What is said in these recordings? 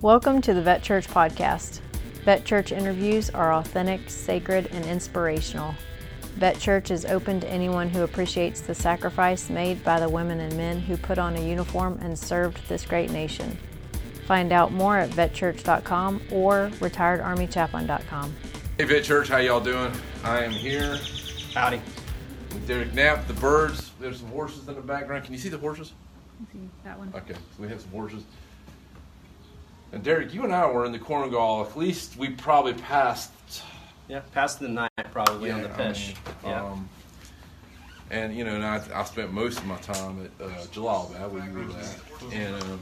Welcome to the Vet Church podcast. Vet Church interviews are authentic, sacred, and inspirational. Vet Church is open to anyone who appreciates the sacrifice made by the women and men who put on a uniform and served this great nation. Find out more at vetchurch.com or retiredarmychaplain.com. Hey Vet Church, how y'all doing? I am here. Howdy. With Derek Knapp, the birds. There's some horses in the background. Can you see the horses? I see that one. Okay, so we have some horses. And Derek, you and I were in the Cornwall. At least we probably passed the night probably on the fish. And you know, and I spent most of my time at Jalalabad. We were that. And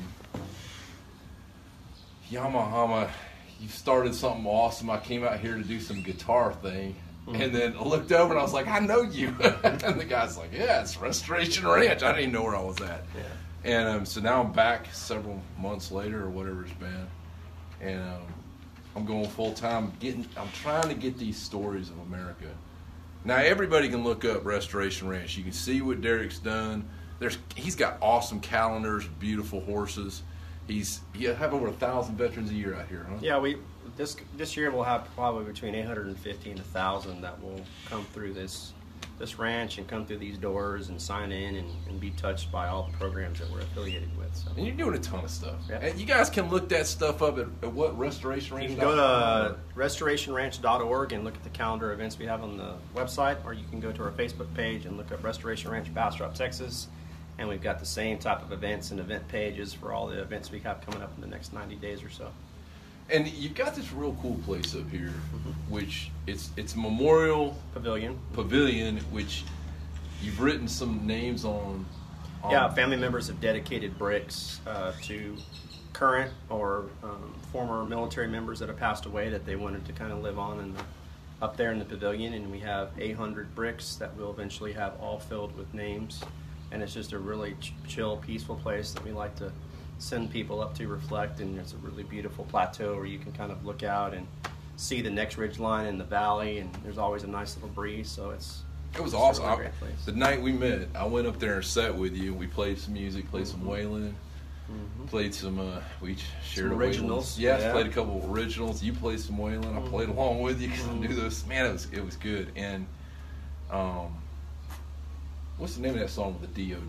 Yamahama, you started something awesome. I came out here to do some guitar thing. And then I looked over and I was like, I know you. And the guy's like, yeah, it's Restoration Ranch. I didn't even know where I was at. Yeah. And so now I'm back several months later or whatever it's been. And I'm going full time. I'm trying to get these stories of America. Now everybody can look up Restoration Ranch. You can see what Derek's done. He's got awesome calendars, beautiful horses. You have over 1,000 veterans a year out here, huh? Yeah, this year we'll have probably between 850 and 1,000 that will come through this ranch and come through these doors and sign in and be touched by all the programs that we're affiliated with. So. And you're doing a ton of stuff. Yep. And you guys can look that stuff up at what, Restoration Ranch? You can go to RestorationRanch.org and look at the calendar events we have on the website, or you can go to our Facebook page and look up Restoration Ranch, Bastrop, Texas. And we've got the same type of events and event pages for all the events we have coming up in the next 90 days or so. And you've got this real cool place up here, which it's a memorial pavilion, which you've written some names on. Yeah, family members have dedicated bricks to current or former military members that have passed away that they wanted to kind of live on up there in the pavilion. And we have 800 bricks that we'll eventually have all filled with names. And it's just a really chill, peaceful place that we like to send people up to reflect, and it's a really beautiful plateau where you can kind of look out and see the next ridge line in the valley, and there's always a nice little breeze, so it was awesome. Really great place. The night we met, I went up there and sat with you, and we played some music, played some Waylon, played some, we each shared some originals. Yeah, played a couple of originals. You played some Waylon, I played along with you because I knew those. Man, it was good. And what's the name of that song with the DOG?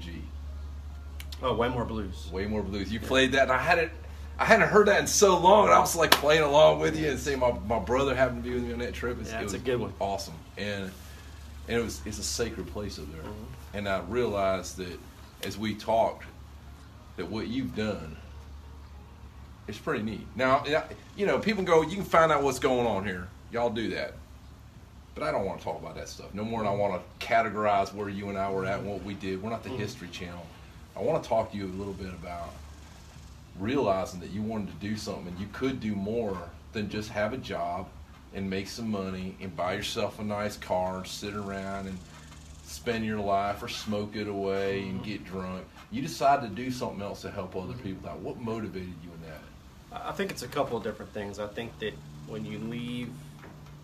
Oh, Way More Blues. Way More Blues. You played that, and I hadn't heard that in so long, and I was like playing along with you, and seeing my brother happened to be with me on that trip. It was a good one. Awesome, and it's a sacred place up there. Mm-hmm. And I realized that as we talked, that what you've done, it's pretty neat. Now, you know, people go, you can find out what's going on here. Y'all do that. But I don't want to talk about that stuff no more than I want to categorize where you and I were at and what we did. We're not the History Channel. I want to talk to you a little bit about realizing that you wanted to do something and you could do more than just have a job and make some money and buy yourself a nice car and sit around and spend your life or smoke it away and get drunk. You decided to do something else to help other people out. What motivated you in that? I think it's a couple of different things. I think that when you leave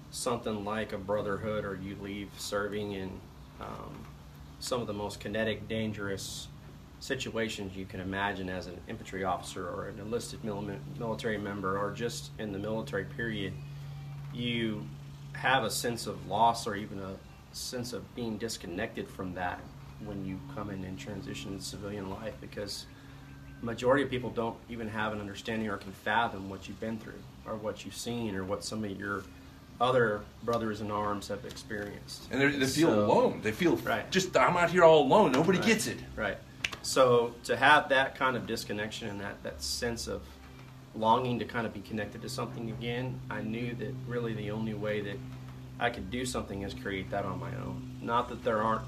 something like a brotherhood, or you leave serving in some of the most kinetic, dangerous situations you can imagine as an infantry officer or an enlisted military member, or just in the military period, you have a sense of loss or even a sense of being disconnected from that when you come in and transition into civilian life, because the majority of people don't even have an understanding or can fathom what you've been through or what you've seen or what some of your other brothers in arms have experienced. And they feel alone. They feel just, I'm out here all alone. Nobody gets it. Right. So to have that kind of disconnection and that sense of longing to kind of be connected to something again, I knew that really the only way that I could do something is create that on my own. Not that there aren't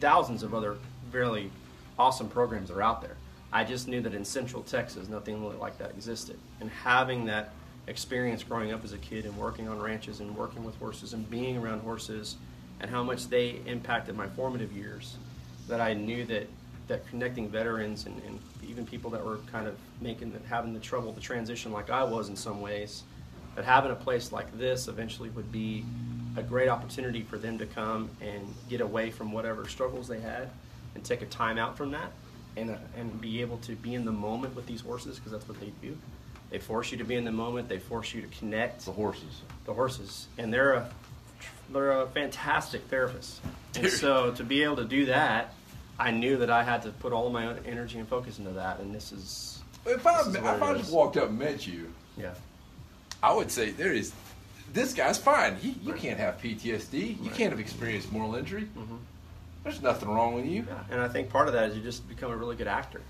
thousands of other really awesome programs that are out there. I just knew that in Central Texas, nothing really like that existed. And having that experience growing up as a kid and working on ranches and working with horses and being around horses and how much they impacted my formative years, that I knew that connecting veterans and even people that were kind of having the trouble, the transition like I was in some ways, that having a place like this eventually would be a great opportunity for them to come and get away from whatever struggles they had and take a time out from that and be able to be in the moment with these horses, because that's what they do. They force you to be in the moment. They force you to connect. The horses. And they're a fantastic therapist. And so to be able to do that, I knew that I had to put all of my own energy and focus into that. And this is... If I just walked up and met you, yeah, I would say this guy's fine. You can't have PTSD. You can't have experienced moral injury. Mm-hmm. There's nothing wrong with you. Yeah. And I think part of that is you just become a really good actor.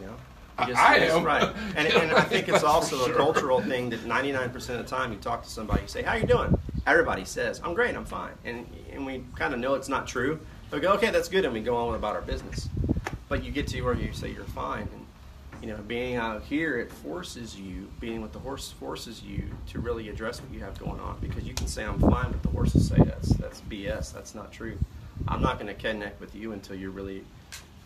You know? I am. Right. And I think it's also a cultural thing that 99% of the time you talk to somebody, you say, how you doing? Everybody says, I'm great, I'm fine. And we kind of know it's not true. We go, okay, that's good, and we go on about our business. But you get to where you say you're fine. And, you know, being out here, it forces you, being with the horse forces you to really address what you have going on. Because you can say, I'm fine, but the horses say that's BS, that's not true. I'm not going to connect with you until you're really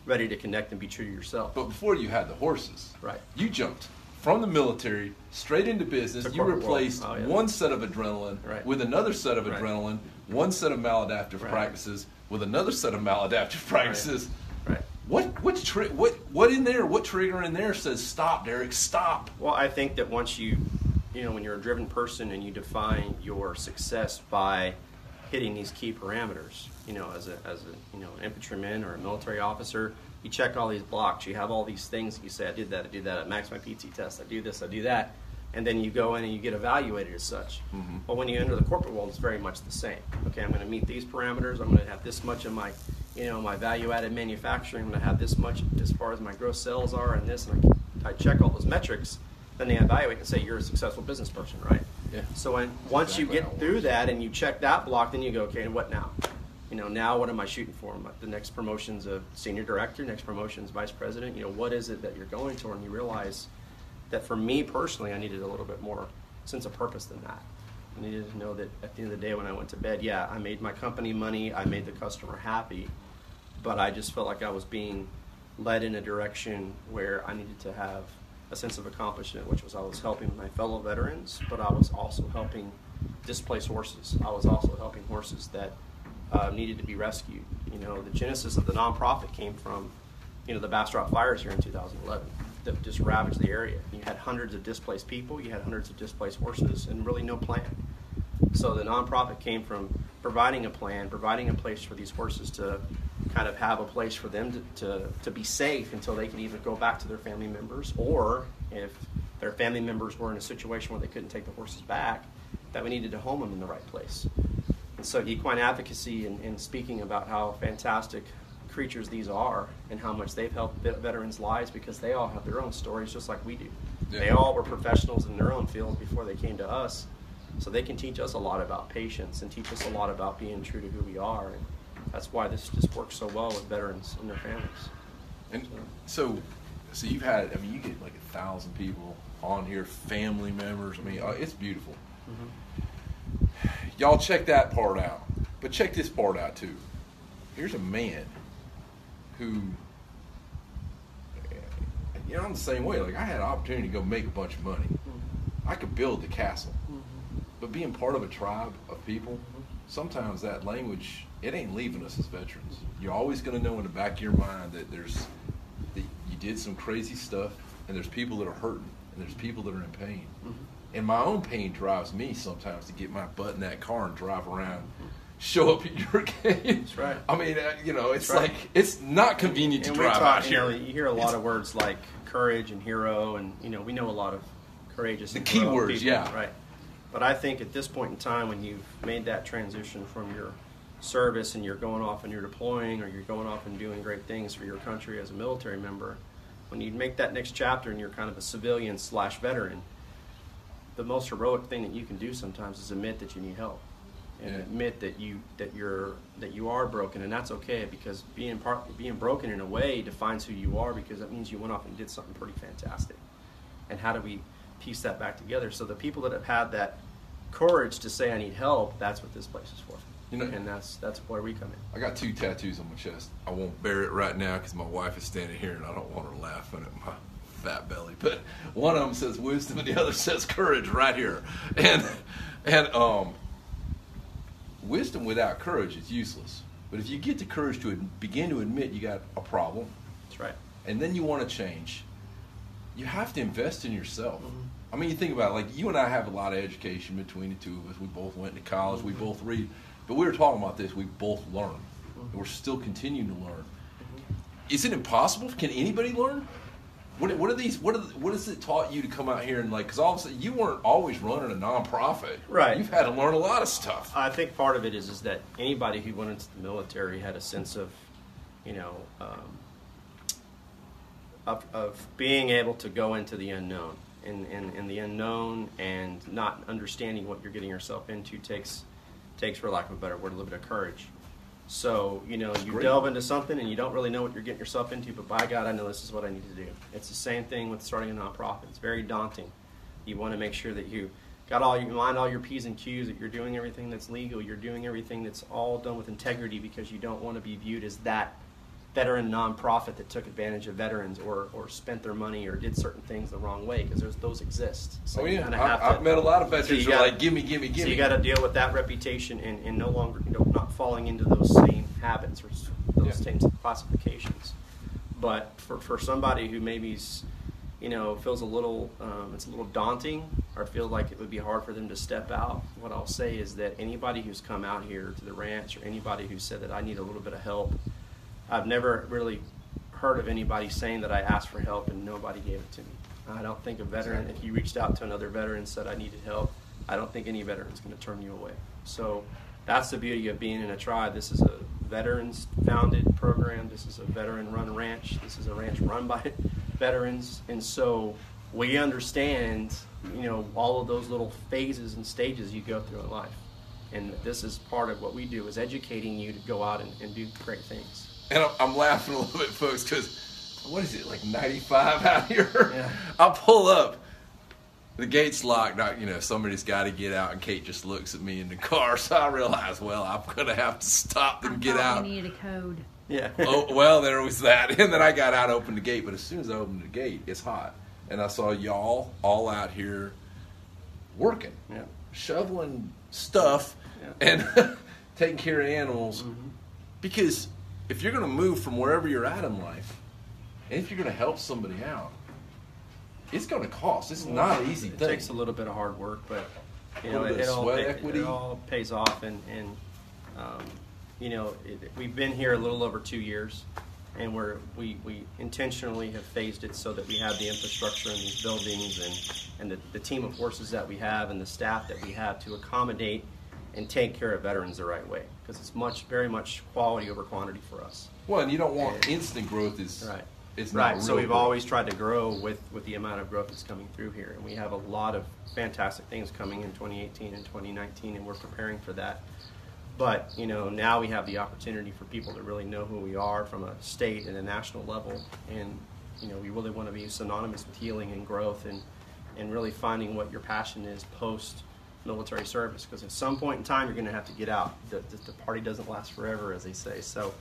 ready to connect and be true to yourself. But before you had the horses, right, you jumped from the military straight into business. You replaced one set of adrenaline with another set of adrenaline, one set of maladaptive practices with another set of maladaptive practices. Right. What in there? What trigger in there says stop, Derek? Stop. Well, I think that once you know, when you're a driven person and you define your success by hitting these key parameters, you know, as an infantryman or a military officer, you check all these blocks. You have all these things that you say, I did that. I maxed my PT test. I do this. I do that. And then you go in and you get evaluated as such. Mm-hmm. But when you enter the corporate world, it's very much the same. Okay, I'm going to meet these parameters. I'm going to have this much in my, you know, my value-added manufacturing. I'm going to have this much as far as my gross sales are and this. And I check all those metrics. Then they evaluate and say you're a successful business person, right? Yeah. So once you get through that and you check that block, then you go, okay, and what now? You know, now what am I shooting for? The next promotion's a senior director, next promotion's vice president. You know, what is it that you're going toward? And you realize that for me personally, I needed a little bit more sense of purpose than that. I needed to know that at the end of the day when I went to bed, yeah, I made my company money, I made the customer happy, but I just felt like I was being led in a direction where I needed to have a sense of accomplishment, which was I was helping my fellow veterans, but I was also helping displaced horses. I was also helping horses that needed to be rescued. You know, the genesis of the nonprofit came from, you know, the Bastrop Fires here in 2011 that just ravaged the area. You had hundreds of displaced people, you had hundreds of displaced horses, and really no plan. So the nonprofit came from providing a plan, providing a place for these horses to kind of have a place for them to be safe until they can either go back to their family members, or if their family members were in a situation where they couldn't take the horses back, that we needed to home them in the right place. And so equine advocacy and speaking about how fantastic creatures these are and how much they've helped veterans' lives, because they all have their own stories just like we do. Yeah. They all were professionals in their own field before they came to us, so they can teach us a lot about patience and teach us a lot about being true to who we are. And that's why this just works so well with veterans and their families. And so you've had, I mean, you get like 1,000 people on here, family members. I mean, it's beautiful. Mm-hmm. Y'all check that part out. But check this part out, too. Here's a man who, you know, I'm the same way. Like, I had an opportunity to go make a bunch of money. Mm-hmm. I could build the castle. Mm-hmm. But being part of a tribe of people, sometimes that language, it ain't leaving us as veterans. You're always going to know in the back of your mind that that you did some crazy stuff, and there's people that are hurting, and there's people that are in pain. Mm-hmm. And my own pain drives me sometimes to get my butt in that car and drive around, show up at your game. That's right. I mean, you know, it's right. Like, it's not convenient to drive out here. You hear a lot of words like courage and hero, and, you know, we know a lot of courageous the key words, people, yeah. Right. But I think at this point in time, when you've made that transition from your service and you're going off and you're deploying, or you're going off and doing great things for your country as a military member, when you make that next chapter and you're kind of a civilian / veteran, the most heroic thing that you can do sometimes is admit that you need help and admit that you are broken, and that's okay, because being broken in a way defines who you are, because that means you went off and did something pretty fantastic. And how do we piece that back together? So the people that have had that courage to say I need help, that's what this place is for. You know, and that's where we come in. I got 2 tattoos on my chest. I won't bear it right now because my wife is standing here and I don't want her laughing at my fat belly. But one of them says wisdom and the other says courage right here. And wisdom without courage is useless. But if you get the courage to begin to admit you got a problem, that's right, and then you want to change, you have to invest in yourself. I mean, you think about it, like you and I have a lot of education between the two of us. We both went to college, we both read, but we were talking about this, we both learn, and we're still continuing to learn. Is it impossible? Can anybody learn? What has it taught you to come out here and like, because all of a sudden you weren't always running a nonprofit. Right. You've had to learn a lot of stuff. I think part of it is that anybody who went into the military had a sense of, you know, of being able to go into the unknown. And the unknown and not understanding what you're getting yourself into takes, for lack of a better word, a little bit of courage. So, you know, you delve into something and you don't really know what you're getting yourself into, but by God, I know this is what I need to do. It's the same thing with starting a nonprofit. It's very daunting. You want to make sure that you got all your mind, all your P's and Q's, that you're doing everything that's legal, you're doing everything that's all done with integrity, because you don't want to be viewed as that veteran nonprofit that took advantage of veterans or spent their money or did certain things the wrong way, because those exist. So I've met a lot of veterans who are like, gimme. So you got to deal with that reputation and no longer, you know, not falling into those same habits or those same classifications. But for somebody who maybe's, you know, feels a little, it's a little daunting or feel like it would be hard for them to step out, what I'll say is that anybody who's come out here to the ranch or anybody who said that I need a little bit of help, I've never really heard of anybody saying that I asked for help and nobody gave it to me. I don't think a veteran, if you reached out to another veteran and said I needed help, I don't think any veteran's going to turn you away. So that's the beauty of being in a tribe. This is a veterans-founded program. This is a veteran-run ranch. This is a ranch run by veterans. And so we understand, you know, all of those little phases and stages you go through in life. And this is part of what we do, is educating you to go out and do great things. And I'm laughing a little bit, folks, because what is it, like 95 out here? Yeah. I pull up. The gate's locked. You know, somebody's got to get out, and Kate just looks at me in the car. So I realize, well, I'm going to have to stop and get out. I needed a code. Yeah. Oh, well, there was that. And then I got out, opened the gate. But as soon as I opened the gate, it's hot. And I saw y'all all out here working, shoveling stuff, and taking care of animals. Mm-hmm. Because if you're going to move from wherever you're at in life, and if you're going to help somebody out, it's going to cost. It's not an easy thing. It takes a little bit of hard work, but you know, it all pays off. And you know, we've been here a little over 2 years, and we intentionally have phased it so that we have the infrastructure in these buildings and the team of horses that we have and the staff that we have to accommodate and take care of veterans the right way, because it's very much quality over quantity for us. Well, and you don't want instant growth. Right. So we've always tried to grow with the amount of growth that's coming through here, and we have a lot of fantastic things coming in 2018 and 2019, and we're preparing for that. But you know, now we have the opportunity for people to really know who we are from a state and a national level, and you know, we really want to be synonymous with healing and growth, and really finding what your passion is post military service, because at some point in time you're going to have to get out. The party doesn't last forever, as they say. So,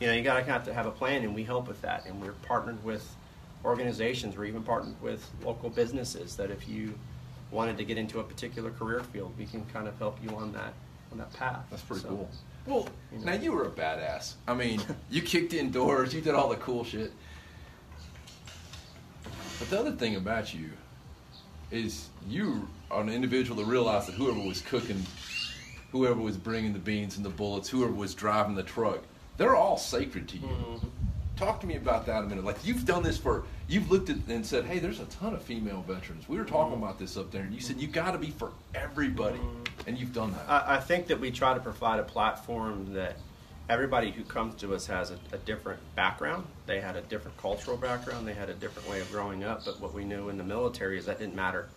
you know, you got to have to have a plan, and we help with that. And we're partnered with organizations. We're even partnered with local businesses that if you wanted to get into a particular career field, we can kind of help you on that path. That's pretty cool. Well, you know, now you were a badass. I mean, you kicked in doors. You did all the cool shit. But the other thing about you is you are an individual that realized that whoever was cooking, whoever was bringing the beans and the bullets, whoever was driving the truck, they're all sacred to you. Mm-hmm. Talk to me about that a minute. Like, you've done this you've looked at and said, hey, there's a ton of female veterans. We were talking about this up there, and you said you got to be for everybody, and you've done that. I think that we try to provide a platform that everybody who comes to us has a different background. They had a different cultural background. They had a different way of growing up. But what we knew in the military is that didn't matter.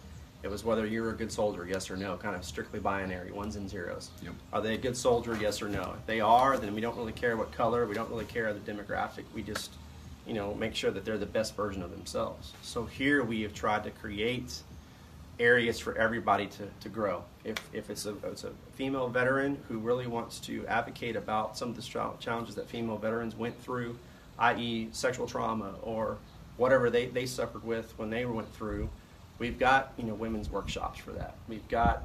It was whether you were a good soldier, yes or no, kind of strictly binary, ones and zeros. Yep. Are they a good soldier, yes or no? If they are, then we don't really care what color. We don't really care the demographic. We just, you know, make sure that they're the best version of themselves. So here we have tried to create areas for everybody to grow. If it's a female veteran who really wants to advocate about some of the challenges that female veterans went through, i.e. sexual trauma or whatever they suffered with when they went through, we've got, you know, women's workshops for that. We've got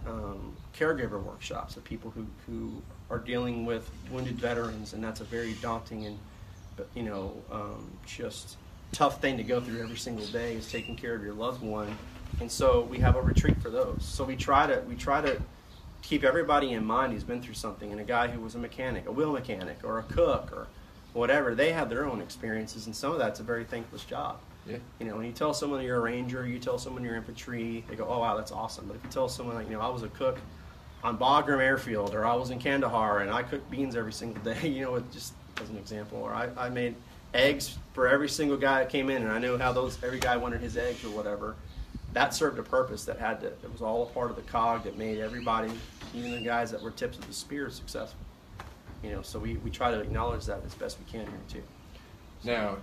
caregiver workshops of people who are dealing with wounded veterans, and that's a very daunting and, you know, just tough thing to go through every single day is taking care of your loved one. And so we have a retreat for those. So we try to keep everybody in mind who's been through something. And a guy who was a mechanic, a wheel mechanic, or a cook, or whatever, they have their own experiences, and some of that's a very thankless job. Yeah. You know, when you tell someone you're a ranger, you tell someone you're infantry, they go, oh wow, that's awesome. But if you tell someone, like, you know, I was a cook on Bagram Airfield, or I was in Kandahar and I cooked beans every single day, you know, just as an example, or I made eggs for every single guy that came in, and I knew how every guy wanted his eggs or whatever. That served a purpose it was all a part of the cog that made everybody, even the guys that were tips of the spear, successful. You know, so we try to acknowledge that as best we can here too. So. Now,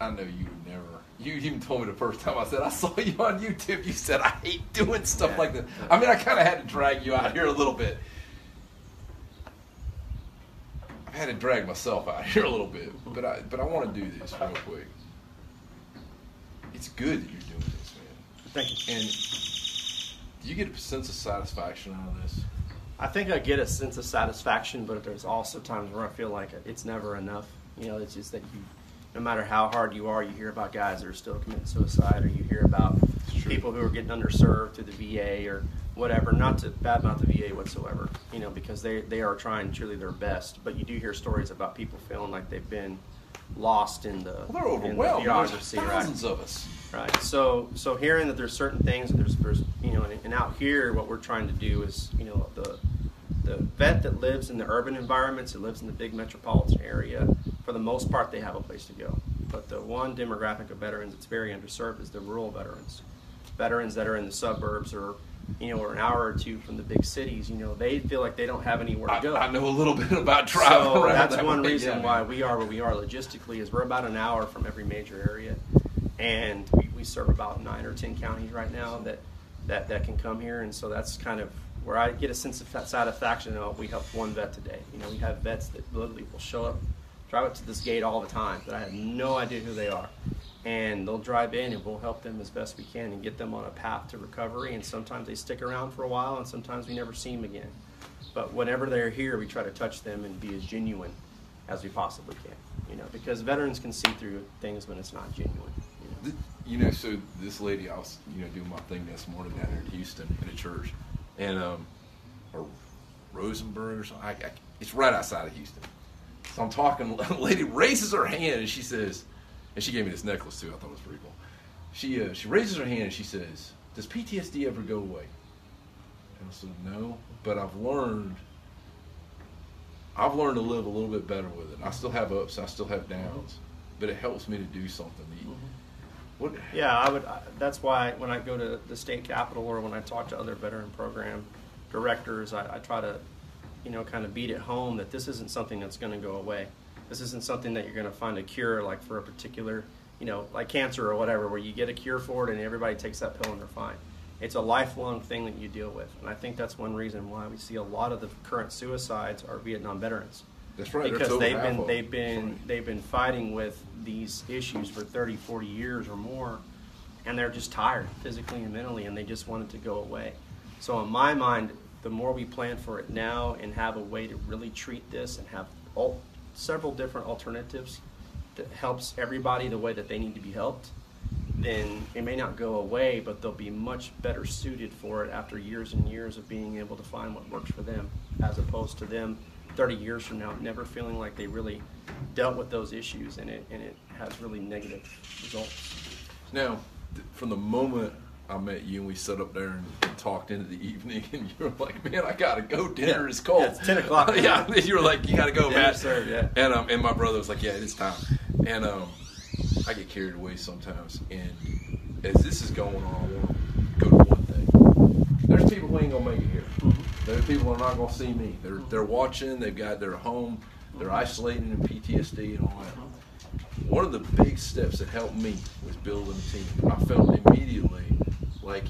I know you would never, you even told me the first time I said, I saw you on YouTube, you said, I hate doing stuff like this. Yeah. I mean, I kind of had to drag you out here a little bit. I've had to drag myself out here a little bit, but I want to do this real quick. It's good that you're doing this. Thank you. And do you get a sense of satisfaction out of this? I think I get a sense of satisfaction, but there's also times where I feel like it's never enough. You know, it's just that no matter how hard you are, you hear about guys that are still committing suicide, or you hear about people who are getting underserved through the VA or whatever. Not to badmouth the VA whatsoever, you know, because they are trying truly their best. But you do hear stories about people feeling like they've been lost in the bureaucracy. Well, they're overwhelmed. There's thousands of us. Right. So hearing that there's certain things that there's you know, and out here what we're trying to do is, you know, the vet that lives in the urban environments, that lives in the big metropolitan area, for the most part they have a place to go. But the one demographic of veterans that's very underserved is the rural veterans. Veterans that are in the suburbs, or you know, or an hour or two from the big cities, you know, they feel like they don't have anywhere to go. I know a little bit about travel. So that's one reason why we are where we are logistically, is we're about an hour from every major area. And we serve about 9 or 10 counties right now that can come here. And so that's kind of where I get a sense of satisfaction. Oh, we helped one vet today. You know, we have vets that literally will show up, drive up to this gate all the time, that I have no idea who they are. And they'll drive in, and we'll help them as best we can and get them on a path to recovery. And sometimes they stick around for a while, and sometimes we never see them again. But whenever they're here, we try to touch them and be as genuine as we possibly can, you know, because veterans can see through things when it's not genuine. You know, so this lady, I was, you know, doing my thing this morning down here in Houston in a church, and or Rosenberg or something. It's right outside of Houston. So I'm talking, a lady raises her hand and she says, and she gave me this necklace too. I thought it was pretty cool. She raises her hand and she says, "Does PTSD ever go away?" And I said, "No, but I've learned to live a little bit better with it. I still have ups, I still have downs, but it helps me to do something." Yeah, I would. That's why when I go to the state capitol, or when I talk to other veteran program directors, I try to, you know, kind of beat it home that this isn't something that's going to go away. This isn't something that you're going to find a cure, like for a particular, you know, like cancer or whatever, where you get a cure for it and everybody takes that pill and they're fine. It's a lifelong thing that you deal with, and I think that's one reason why we see a lot of the current suicides are Vietnam veterans. That's right. Because they've been fighting with these issues for 30, 40 years or more, and they're just tired physically and mentally, and they just want it to go away. So in my mind, the more we plan for it now and have a way to really treat this and have several different alternatives that helps everybody the way that they need to be helped, then it may not go away, but they'll be much better suited for it after years and years of being able to find what works for them, as opposed to them 30 years from now never feeling like they really dealt with those issues, and it has really negative results. Now, from the moment I met you and we sat up there and talked into the evening, and you were like, "Man, I gotta go. Dinner is cold. Yeah, it's 10 o'clock." Yeah, you were like, "You gotta go, man." Yeah. And my brother was like, "Yeah, it's time." And I get carried away sometimes. And as this is going on, I want to go to one thing. There's people who ain't gonna make it here. Those people are not going to see me. They're watching. They've got their home. They're isolating and PTSD and all that. One of the big steps that helped me was building a team. I felt immediately like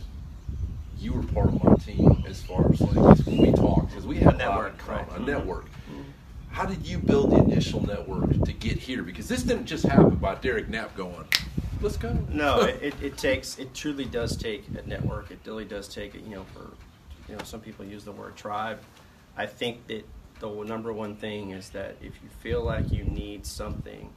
you were part of my team, as far as like when we talked, because we had a network. How did you build the initial network to get here? Because this didn't just happen by Derek Knapp going, "Let's go." No, it truly does take a network. It really does take it. You know, some people use the word tribe. I think that the number one thing is that if you feel like you need something,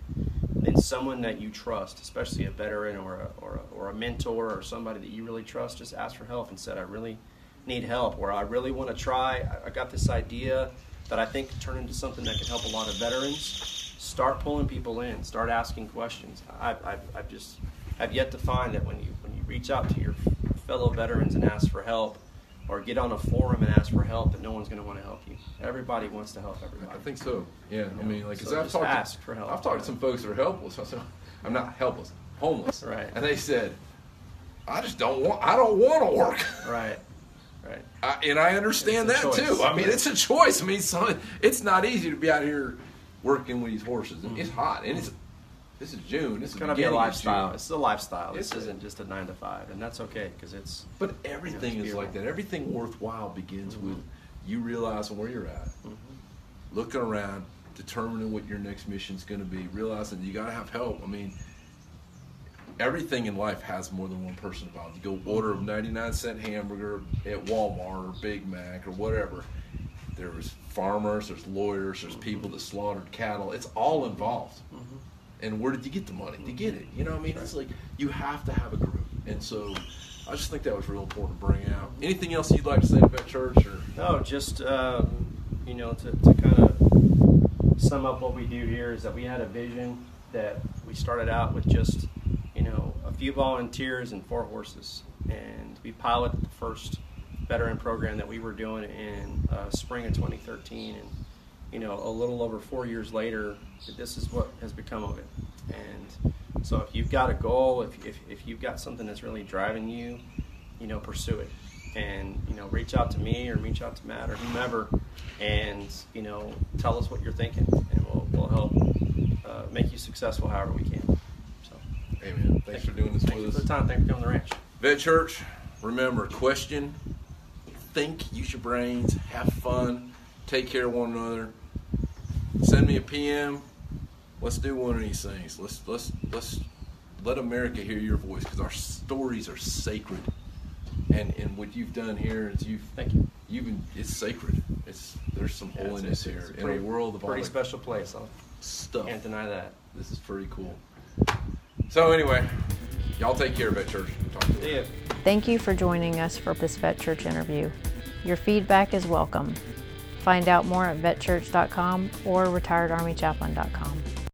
then someone that you trust, especially a veteran or a mentor or somebody that you really trust, just ask for help and said, I really need help, or I really want to try. I got this idea that I think could turn into something that could help a lot of veterans. Start pulling people in. Start asking questions. I've yet to find that when you reach out to your fellow veterans and ask for help, or get on a forum and ask for help, that no one's going to want to help you. Everybody wants to help everybody. I think so. Yeah, I mean, like, so I've talked to some folks that are helpless. I said, I'm not helpless, homeless. Right. And they said, I don't want to work. Right. Right. I understand that too. I mean, it's a choice. I mean, it's not easy to be out here working with these horses. Mm-hmm. It's hot, and this is June. This is going to be a lifestyle. It's a lifestyle. This isn't just a 9-to-5, and that's okay because it's. But everything is like that. Everything worthwhile begins mm-hmm. with you realizing where you're at, mm-hmm. looking around, determining what your next mission is going to be, realizing you got to have help. I mean, everything in life has more than one person involved. You go order a 99-cent hamburger at Walmart or Big Mac or whatever. There was farmers, there's lawyers, there's people that slaughtered cattle. It's all involved. Mm-hmm. And where did you get the money to get it? You know what I mean? Right. It's like you have to have a group. And so I just think that was real important to bring out. Anything else you'd like to say about church? Or? No, just, you know, to kind of sum up what we do here is that we had a vision that we started out with just, you know, a few volunteers and 4 horses. And we piloted the first veteran program that we were doing in spring of 2013. And, you know, a little over 4 years later, this is what has become of it. And so if you've got a goal, if you've got something that's really driving you, you know, pursue it. And, you know, reach out to me or reach out to Matt or whomever and, you know, tell us what you're thinking. And we'll help make you successful however we can. So, amen. Thanks for doing this with us. Thanks for the time. Thanks for coming to the ranch. Vet Church, remember, question, think, use your brains, have fun, take care of one another. Send me a PM. Let's do one of these things. Let's let America hear your voice, because our stories are sacred, and what you've done here is it's sacred. There's some holiness here in a world of all pretty special place stuff. Can't deny that. This is pretty cool. So anyway, y'all take care of Vet Church. Talk to you later. Thank you for joining us for this Vet Church interview. Your feedback is welcome. Find out more at vetchurch.com or retiredarmychaplain.com.